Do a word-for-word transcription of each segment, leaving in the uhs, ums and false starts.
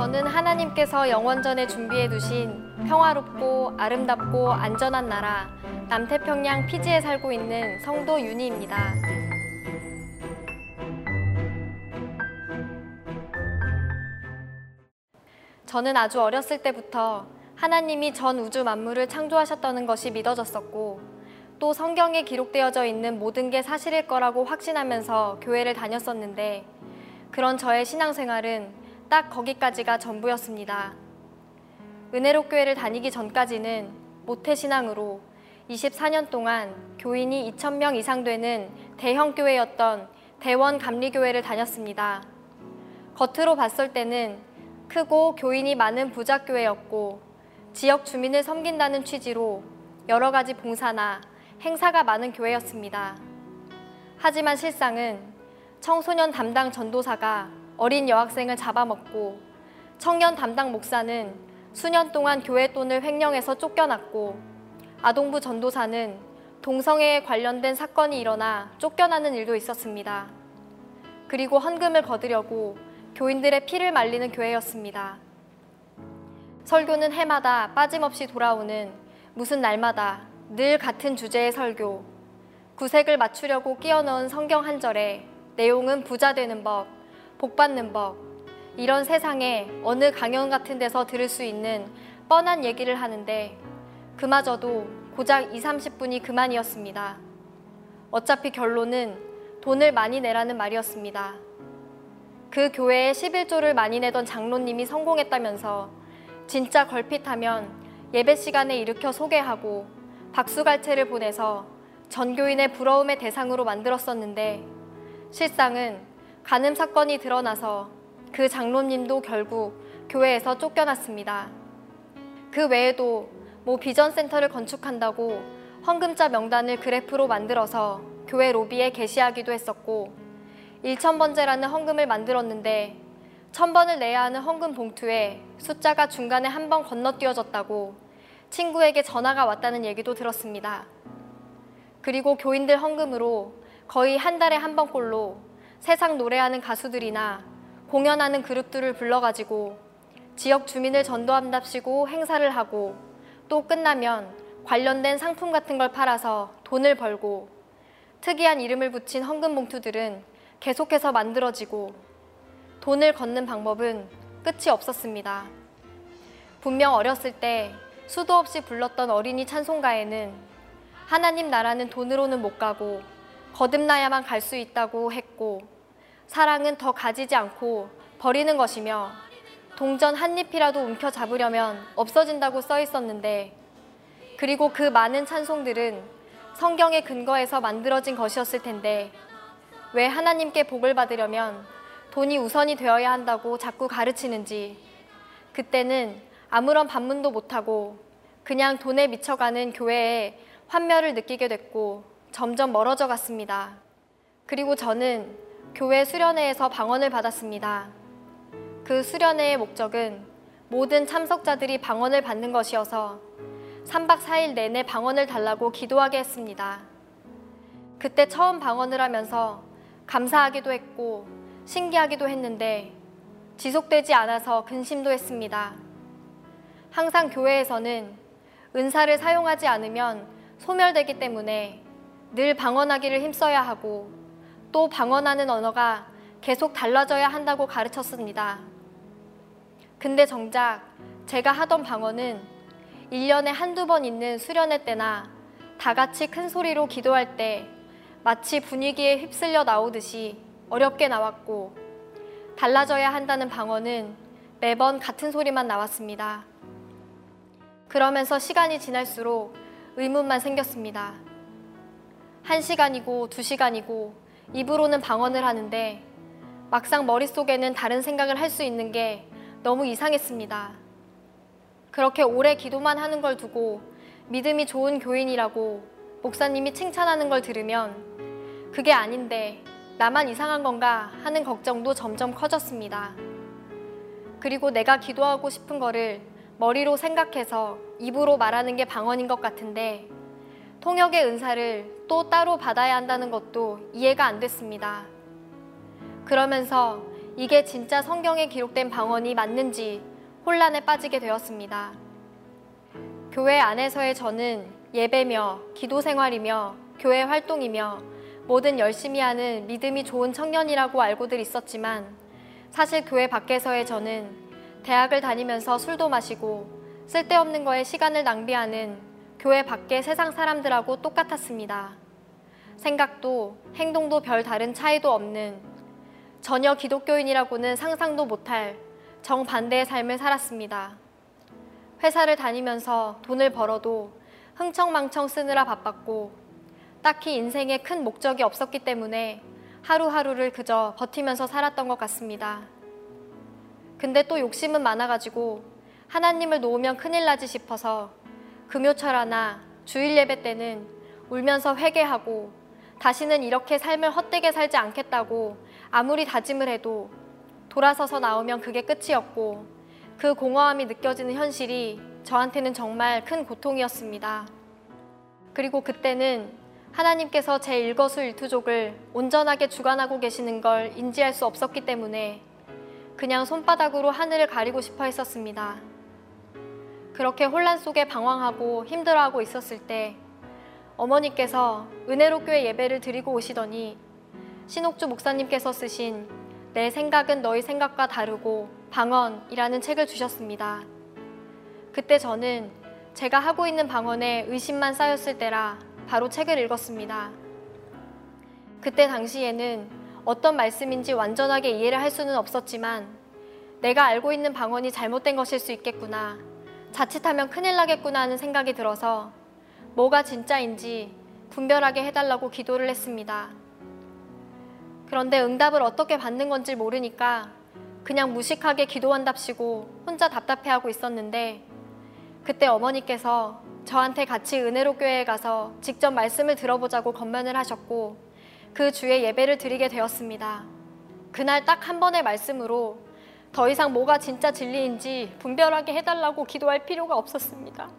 저는 하나님께서 영원전에 준비해 두신 평화롭고 아름답고 안전한 나라 남태평양 피지에 살고 있는 성도 윤희입니다. 저는 아주 어렸을 때부터 하나님이 전 우주 만물을 창조하셨다는 것이 믿어졌었고 또 성경에 기록되어져 있는 모든 게 사실일 거라고 확신하면서 교회를 다녔었는데 그런 저의 신앙생활은 딱 거기까지가 전부였습니다. 은혜로교회를 다니기 전까지는 모태신앙으로 이십사 년 동안 교인이 이천 명 이상 되는 대형교회였던 대원감리교회를 다녔습니다. 겉으로 봤을 때는 크고 교인이 많은 부작교회였고 지역 주민을 섬긴다는 취지로 여러 가지 봉사나 행사가 많은 교회였습니다. 하지만 실상은 청소년 담당 전도사가 어린 여학생을 잡아먹고 청년 담당 목사는 수년 동안 교회 돈을 횡령해서 쫓겨났고 아동부 전도사는 동성애에 관련된 사건이 일어나 쫓겨나는 일도 있었습니다. 그리고 헌금을 거두려고 교인들의 피를 말리는 교회였습니다. 설교는 해마다 빠짐없이 돌아오는 무슨 날마다 늘 같은 주제의 설교, 구색을 맞추려고 끼워넣은 성경 한 절에 내용은 부자 되는 법, 복 받는 법, 이런 세상에 어느 강연 같은 데서 들을 수 있는 뻔한 얘기를 하는데 그마저도 고작 이삼십 분이 그만이었습니다. 어차피 결론은 돈을 많이 내라는 말이었습니다. 그 교회에 십일조를 많이 내던 장로님이 성공했다면서 진짜 걸핏하면 예배 시간에 일으켜 소개하고 박수갈채를 보내서 전교인의 부러움의 대상으로 만들었었는데 실상은 간음 사건이 드러나서 그 장로님도 결국 교회에서 쫓겨났습니다. 그 외에도 뭐 비전센터를 건축한다고 헌금자 명단을 그래프로 만들어서 교회 로비에 게시하기도 했었고 천 번째라는 헌금을 만들었는데 천 번을 내야 하는 헌금 봉투에 숫자가 중간에 한 번 건너뛰어졌다고 친구에게 전화가 왔다는 얘기도 들었습니다. 그리고 교인들 헌금으로 거의 한 달에 한 번꼴로 세상 노래하는 가수들이나 공연하는 그룹들을 불러가지고 지역 주민을 전도한답시고 행사를 하고 또 끝나면 관련된 상품 같은 걸 팔아서 돈을 벌고 특이한 이름을 붙인 헌금 봉투들은 계속해서 만들어지고 돈을 걷는 방법은 끝이 없었습니다. 분명 어렸을 때 수도 없이 불렀던 어린이 찬송가에는 하나님 나라는 돈으로는 못 가고 거듭나야만 갈 수 있다고 했고 사랑은 더 가지지 않고 버리는 것이며 동전 한 잎이라도 움켜잡으려면 없어진다고 써 있었는데 그리고 그 많은 찬송들은 성경의 근거에서 만들어진 것이었을 텐데 왜 하나님께 복을 받으려면 돈이 우선이 되어야 한다고 자꾸 가르치는지 그때는 아무런 반문도 못하고 그냥 돈에 미쳐가는 교회에 환멸을 느끼게 됐고 점점 멀어져 갔습니다. 그리고 저는 교회 수련회에서 방언을 받았습니다. 그 수련회의 목적은 모든 참석자들이 방언을 받는 것이어서 삼 박 사 일 내내 방언을 달라고 기도하게 했습니다. 그때 처음 방언을 하면서 감사하기도 했고 신기하기도 했는데 지속되지 않아서 근심도 했습니다. 항상 교회에서는 은사를 사용하지 않으면 소멸되기 때문에 늘 방언하기를 힘써야 하고 또 방언하는 언어가 계속 달라져야 한다고 가르쳤습니다. 근데 정작 제가 하던 방언은 일 년에 한두 번 있는 수련회 때나 다 같이 큰 소리로 기도할 때 마치 분위기에 휩쓸려 나오듯이 어렵게 나왔고 달라져야 한다는 방언은 매번 같은 소리만 나왔습니다. 그러면서 시간이 지날수록 의문만 생겼습니다. 한 시간이고 두 시간이고 입으로는 방언을 하는데 막상 머릿속에는 다른 생각을 할 수 있는 게 너무 이상했습니다. 그렇게 오래 기도만 하는 걸 두고 믿음이 좋은 교인이라고 목사님이 칭찬하는 걸 들으면 그게 아닌데 나만 이상한 건가 하는 걱정도 점점 커졌습니다. 그리고 내가 기도하고 싶은 거를 머리로 생각해서 입으로 말하는 게 방언인 것 같은데 통역의 은사를 또 따로 받아야 한다는 것도 이해가 안 됐습니다. 그러면서 이게 진짜 성경에 기록된 방언이 맞는지 혼란에 빠지게 되었습니다. 교회 안에서의 저는 예배며 기도 생활이며 교회 활동이며 뭐든 열심히 하는 믿음이 좋은 청년이라고 알고들 있었지만 사실 교회 밖에서의 저는 대학을 다니면서 술도 마시고 쓸데없는 거에 시간을 낭비하는 교회 밖의 세상 사람들하고 똑같았습니다. 생각도 행동도 별다른 차이도 없는 전혀 기독교인이라고는 상상도 못할 정반대의 삶을 살았습니다. 회사를 다니면서 돈을 벌어도 흥청망청 쓰느라 바빴고 딱히 인생에 큰 목적이 없었기 때문에 하루하루를 그저 버티면서 살았던 것 같습니다. 근데 또 욕심은 많아가지고 하나님을 놓으면 큰일 나지 싶어서 금요철 하나 주일 예배 때는 울면서 회개하고 다시는 이렇게 삶을 헛되게 살지 않겠다고 아무리 다짐을 해도 돌아서서 나오면 그게 끝이었고 그 공허함이 느껴지는 현실이 저한테는 정말 큰 고통이었습니다. 그리고 그때는 하나님께서 제 일거수일투족을 온전하게 주관하고 계시는 걸 인지할 수 없었기 때문에 그냥 손바닥으로 하늘을 가리고 싶어 했었습니다. 그렇게 혼란 속에 방황하고 힘들어하고 있었을 때 어머니께서 은혜로교회 예배를 드리고 오시더니 신옥주 목사님께서 쓰신 내 생각은 너희 생각과 다르고 방언이라는 책을 주셨습니다. 그때 저는 제가 하고 있는 방언에 의심만 쌓였을 때라 바로 책을 읽었습니다. 그때 당시에는 어떤 말씀인지 완전하게 이해를 할 수는 없었지만 내가 알고 있는 방언이 잘못된 것일 수 있겠구나, 자칫하면 큰일 나겠구나 하는 생각이 들어서 뭐가 진짜인지 분별하게 해달라고 기도를 했습니다. 그런데 응답을 어떻게 받는 건지 모르니까 그냥 무식하게 기도한답시고 혼자 답답해하고 있었는데 그때 어머니께서 저한테 같이 은혜로교회에 가서 직접 말씀을 들어보자고 권면을 하셨고 그 주에 예배를 드리게 되었습니다. 그날 딱 한 번의 말씀으로 더 이상 뭐가 진짜 진리인지 분별하게 해달라고 기도할 필요가 없었습니다.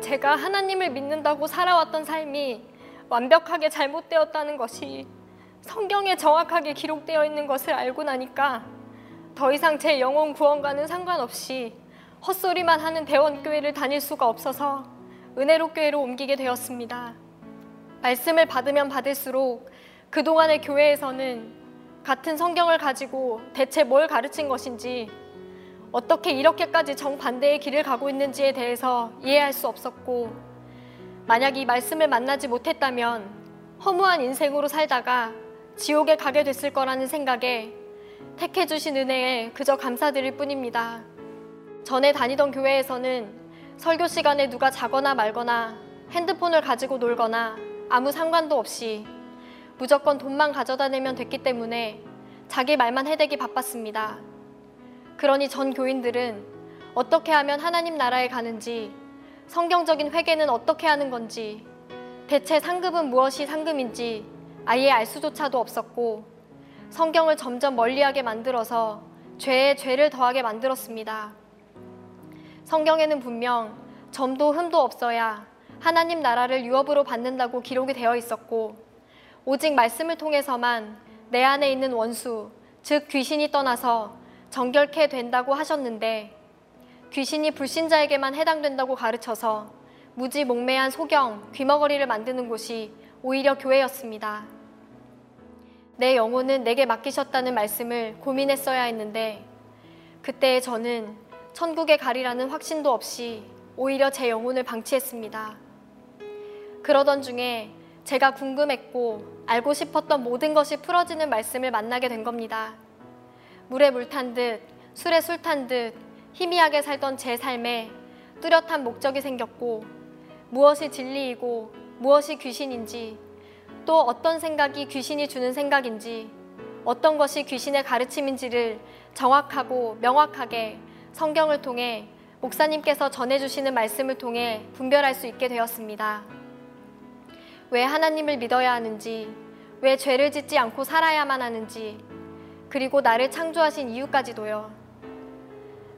제가 하나님을 믿는다고 살아왔던 삶이 완벽하게 잘못되었다는 것이 성경에 정확하게 기록되어 있는 것을 알고 나니까 더 이상 제 영혼 구원과는 상관없이 헛소리만 하는 대원교회를 다닐 수가 없어서 은혜로교회로 옮기게 되었습니다. 말씀을 받으면 받을수록 그동안의 교회에서는 같은 성경을 가지고 대체 뭘 가르친 것인지, 어떻게 이렇게까지 정반대의 길을 가고 있는지에 대해서 이해할 수 없었고, 만약 이 말씀을 만나지 못했다면 허무한 인생으로 살다가 지옥에 가게 됐을 거라는 생각에 택해 주신 은혜에 그저 감사드릴 뿐입니다. 전에 다니던 교회에서는 설교 시간에 누가 자거나 말거나 핸드폰을 가지고 놀거나 아무 상관도 없이 무조건 돈만 가져다 내면 됐기 때문에 자기 말만 해대기 바빴습니다. 그러니 전 교인들은 어떻게 하면 하나님 나라에 가는지, 성경적인 회개는 어떻게 하는 건지, 대체 상급은 무엇이 상급인지 아예 알 수조차도 없었고 성경을 점점 멀리하게 만들어서 죄에 죄를 더하게 만들었습니다. 성경에는 분명 점도 흠도 없어야 하나님 나라를 유업으로 받는다고 기록이 되어 있었고 오직 말씀을 통해서만 내 안에 있는 원수, 즉 귀신이 떠나서 정결케 된다고 하셨는데 귀신이 불신자에게만 해당된다고 가르쳐서 무지 몽매한 소경, 귀머거리를 만드는 곳이 오히려 교회였습니다. 내 영혼은 내게 맡기셨다는 말씀을 고민했어야 했는데 그때의 저는 천국에 가리라는 확신도 없이 오히려 제 영혼을 방치했습니다. 그러던 중에 제가 궁금했고 알고 싶었던 모든 것이 풀어지는 말씀을 만나게 된 겁니다. 물에 물 탄 듯 술에 술 탄 듯 희미하게 살던 제 삶에 뚜렷한 목적이 생겼고 무엇이 진리이고 무엇이 귀신인지, 또 어떤 생각이 귀신이 주는 생각인지, 어떤 것이 귀신의 가르침인지를 정확하고 명확하게 성경을 통해 목사님께서 전해주시는 말씀을 통해 분별할 수 있게 되었습니다. 왜 하나님을 믿어야 하는지, 왜 죄를 짓지 않고 살아야만 하는지, 그리고 나를 창조하신 이유까지도요.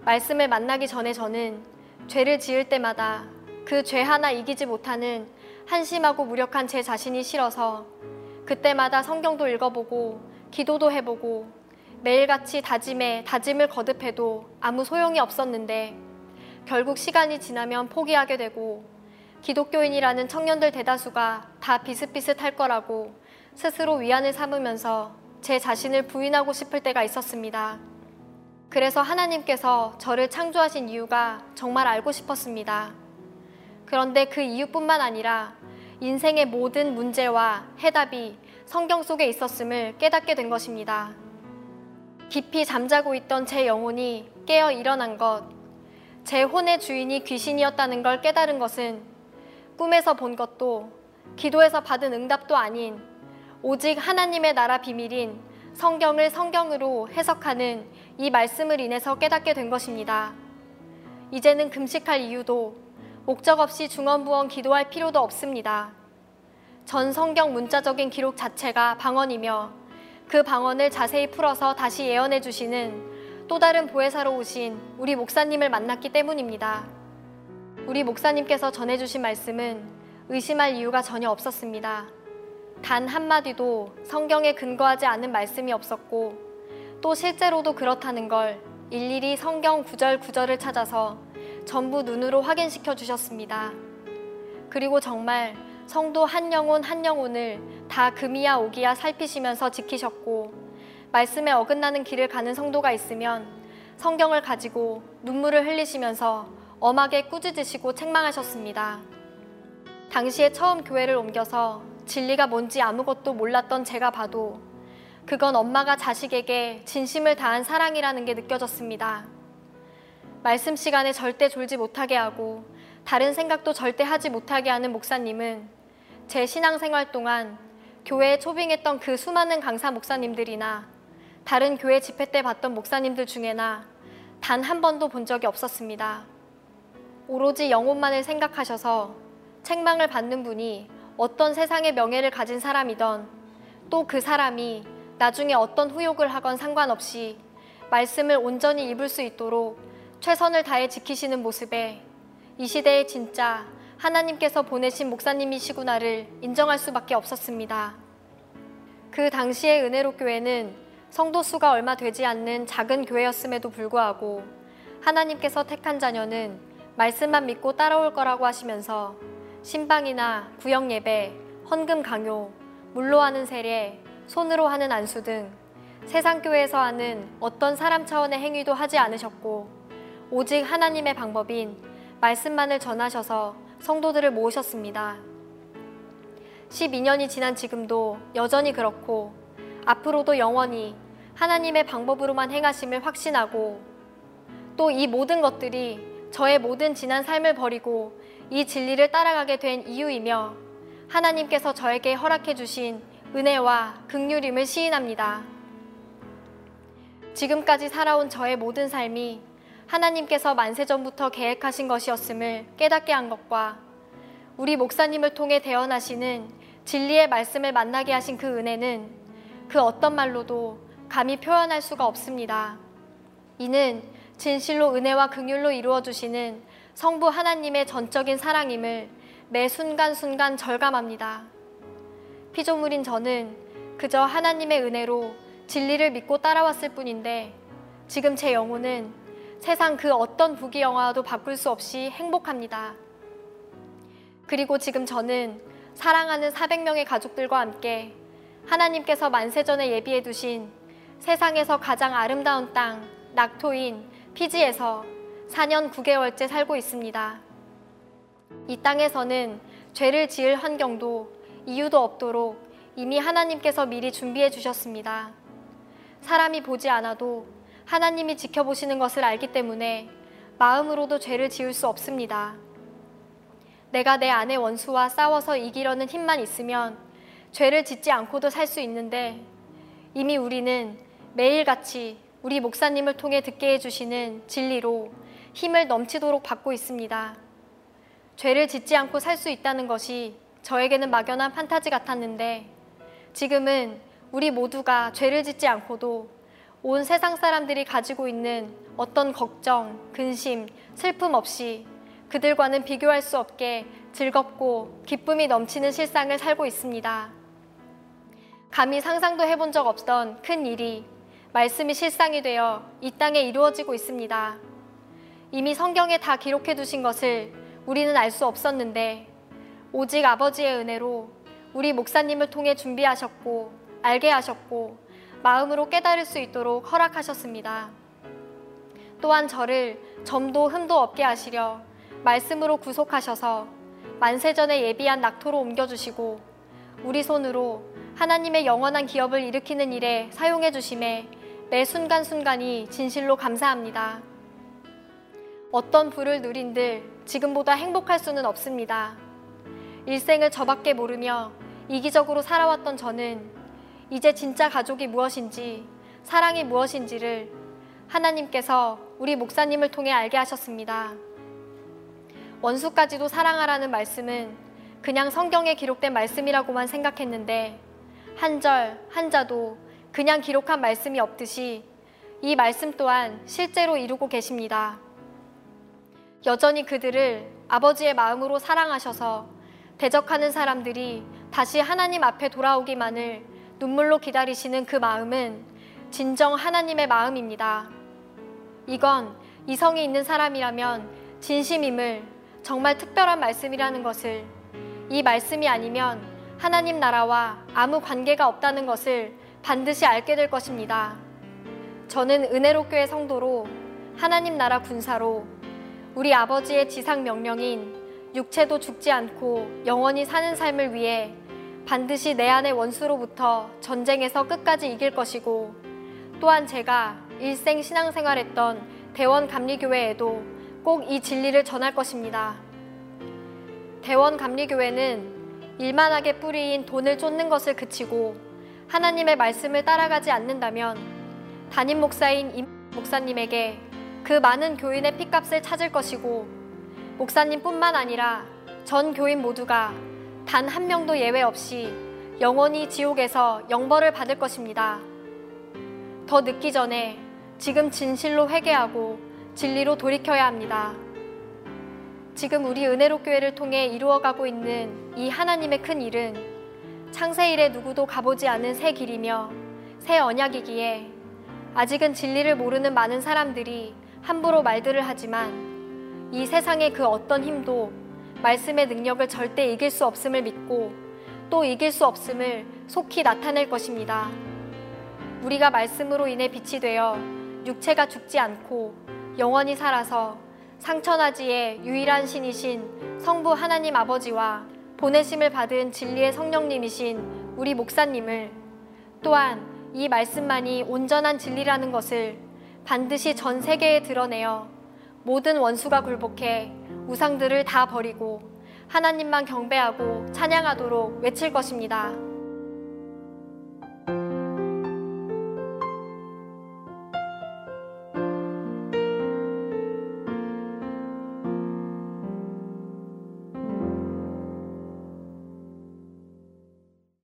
말씀을 만나기 전에 저는 죄를 지을 때마다 그 죄 하나 이기지 못하는 한심하고 무력한 제 자신이 싫어서 그때마다 성경도 읽어보고 기도도 해보고 매일같이 다짐에 다짐을 거듭해도 아무 소용이 없었는데 결국 시간이 지나면 포기하게 되고 기독교인이라는 청년들 대다수가 다 비슷비슷할 거라고 스스로 위안을 삼으면서 제 자신을 부인하고 싶을 때가 있었습니다. 그래서 하나님께서 저를 창조하신 이유가 정말 알고 싶었습니다. 그런데 그 이유뿐만 아니라 인생의 모든 문제와 해답이 성경 속에 있었음을 깨닫게 된 것입니다. 깊이 잠자고 있던 제 영혼이 깨어 일어난 것, 제 혼의 주인이 귀신이었다는 걸 깨달은 것은 꿈에서 본 것도 기도에서 받은 응답도 아닌 오직 하나님의 나라 비밀인 성경을 성경으로 해석하는 이 말씀을 인해서 깨닫게 된 것입니다. 이제는 금식할 이유도 목적 없이 중언부언 기도할 필요도 없습니다. 전 성경 문자적인 기록 자체가 방언이며 그 방언을 자세히 풀어서 다시 예언해 주시는 또 다른 보혜사로 오신 우리 목사님을 만났기 때문입니다. 우리 목사님께서 전해주신 말씀은 의심할 이유가 전혀 없었습니다. 단 한마디도 성경에 근거하지 않은 말씀이 없었고 또 실제로도 그렇다는 걸 일일이 성경 구절 구절을 찾아서 전부 눈으로 확인시켜 주셨습니다. 그리고 정말 성도 한 영혼 한 영혼을 다 금이야 오기야 살피시면서 지키셨고 말씀에 어긋나는 길을 가는 성도가 있으면 성경을 가지고 눈물을 흘리시면서 엄하게 꾸짖으시고 책망하셨습니다. 당시에 처음 교회를 옮겨서 진리가 뭔지 아무것도 몰랐던 제가 봐도 그건 엄마가 자식에게 진심을 다한 사랑이라는 게 느껴졌습니다. 말씀 시간에 절대 졸지 못하게 하고 다른 생각도 절대 하지 못하게 하는 목사님은 제 신앙생활 동안 교회에 초빙했던 그 수많은 강사 목사님들이나 다른 교회 집회 때 봤던 목사님들 중에나 단 한 번도 본 적이 없었습니다. 오로지 영혼만을 생각하셔서 책망을 받는 분이 어떤 세상의 명예를 가진 사람이던 또 그 사람이 나중에 어떤 후욕을 하건 상관없이 말씀을 온전히 입을 수 있도록 최선을 다해 지키시는 모습에 이 시대에 진짜 하나님께서 보내신 목사님이시구나를 인정할 수밖에 없었습니다. 그 당시의 은혜로교회는 성도 수가 얼마 되지 않는 작은 교회였음에도 불구하고 하나님께서 택한 자녀는 말씀만 믿고 따라올 거라고 하시면서 신방이나 구역예배, 헌금 강요, 물로 하는 세례, 손으로 하는 안수 등 세상 교회에서 하는 어떤 사람 차원의 행위도 하지 않으셨고 오직 하나님의 방법인 말씀만을 전하셔서 성도들을 모으셨습니다. 십이 년이 지난 지금도 여전히 그렇고 앞으로도 영원히 하나님의 방법으로만 행하심을 확신하고 또 이 모든 것들이 저의 모든 지난 삶을 버리고 이 진리를 따라가게 된 이유이며 하나님께서 저에게 허락해 주신 은혜와 긍휼임을 시인합니다. 지금까지 살아온 저의 모든 삶이 하나님께서 만세전부터 계획하신 것이었음을 깨닫게 한 것과 우리 목사님을 통해 대언하시는 진리의 말씀을 만나게 하신 그 은혜는 그 어떤 말로도 감히 표현할 수가 없습니다. 이는 진실로 은혜와 긍휼로 이루어주시는 성부 하나님의 전적인 사랑임을 매 순간순간 절감합니다. 피조물인 저는 그저 하나님의 은혜로 진리를 믿고 따라왔을 뿐인데 지금 제 영혼은 세상 그 어떤 부귀영화도 바꿀 수 없이 행복합니다. 그리고 지금 저는 사랑하는 사백 명의 가족들과 함께 하나님께서 만세전에 예비해 두신 세상에서 가장 아름다운 땅 낙토인 피지에서 사 년 구 개월째 살고 있습니다. 이 땅에서는 죄를 지을 환경도 이유도 없도록 이미 하나님께서 미리 준비해 주셨습니다. 사람이 보지 않아도 하나님이 지켜보시는 것을 알기 때문에 마음으로도 죄를 지을 수 없습니다. 내가 내 안의 원수와 싸워서 이기려는 힘만 있으면 죄를 짓지 않고도 살 수 있는데 이미 우리는 매일같이 우리 목사님을 통해 듣게 해주시는 진리로 힘을 넘치도록 받고 있습니다. 죄를 짓지 않고 살 수 있다는 것이 저에게는 막연한 판타지 같았는데 지금은 우리 모두가 죄를 짓지 않고도 온 세상 사람들이 가지고 있는 어떤 걱정, 근심, 슬픔 없이 그들과는 비교할 수 없게 즐겁고 기쁨이 넘치는 실상을 살고 있습니다. 감히 상상도 해본 적 없던 큰 일이 말씀이 실상이 되어 이 땅에 이루어지고 있습니다. 이미 성경에 다 기록해 두신 것을 우리는 알 수 없었는데 오직 아버지의 은혜로 우리 목사님을 통해 준비하셨고 알게 하셨고 마음으로 깨달을 수 있도록 허락하셨습니다. 또한 저를 점도 흠도 없게 하시려 말씀으로 구속하셔서 만세전에 예비한 낙토로 옮겨주시고 우리 손으로 하나님의 영원한 기업을 일으키는 일에 사용해 주심에 매 순간순간이 진실로 감사합니다. 어떤 부를 누린들 지금보다 행복할 수는 없습니다. 일생을 저밖에 모르며 이기적으로 살아왔던 저는 이제 진짜 가족이 무엇인지, 사랑이 무엇인지를 하나님께서 우리 목사님을 통해 알게 하셨습니다. 원수까지도 사랑하라는 말씀은 그냥 성경에 기록된 말씀이라고만 생각했는데 한 절, 한 자도 그냥 기록한 말씀이 없듯이 이 말씀 또한 실제로 이루고 계십니다. 여전히 그들을 아버지의 마음으로 사랑하셔서 대적하는 사람들이 다시 하나님 앞에 돌아오기만을 눈물로 기다리시는 그 마음은 진정 하나님의 마음입니다. 이건 이성이 있는 사람이라면 진심임을, 정말 특별한 말씀이라는 것을, 이 말씀이 아니면 하나님 나라와 아무 관계가 없다는 것을 반드시 알게 될 것입니다. 저는 은혜로교회 성도로, 하나님 나라 군사로, 우리 아버지의 지상 명령인 육체도 죽지 않고 영원히 사는 삶을 위해 반드시 내 안의 원수로부터 전쟁에서 끝까지 이길 것이고, 또한 제가 일생 신앙생활했던 대원감리교회에도 꼭 이 진리를 전할 것입니다. 대원감리교회는 일만하게 뿌리인 돈을 쫓는 것을 그치고 하나님의 말씀을 따라가지 않는다면 담임 목사인 임 목사님에게 그 많은 교인의 핏값을 찾을 것이고, 목사님뿐만 아니라 전 교인 모두가 단 한 명도 예외 없이 영원히 지옥에서 영벌을 받을 것입니다. 더 늦기 전에 지금 진실로 회개하고 진리로 돌이켜야 합니다. 지금 우리 은혜로교회를 통해 이루어가고 있는 이 하나님의 큰 일은 창세 이래 누구도 가보지 않은 새 길이며 새 언약이기에 아직은 진리를 모르는 많은 사람들이 함부로 말들을 하지만 이 세상의 그 어떤 힘도 말씀의 능력을 절대 이길 수 없음을 믿고 또 이길 수 없음을 속히 나타낼 것입니다. 우리가 말씀으로 인해 빛이 되어 육체가 죽지 않고 영원히 살아서 상천하지의 유일한 신이신 성부 하나님 아버지와 보내심을 받은 진리의 성령님이신 우리 목사님을, 또한 이 말씀만이 온전한 진리라는 것을 반드시 전 세계에 드러내어 모든 원수가 굴복해 우상들을 다 버리고 하나님만 경배하고 찬양하도록 외칠 것입니다.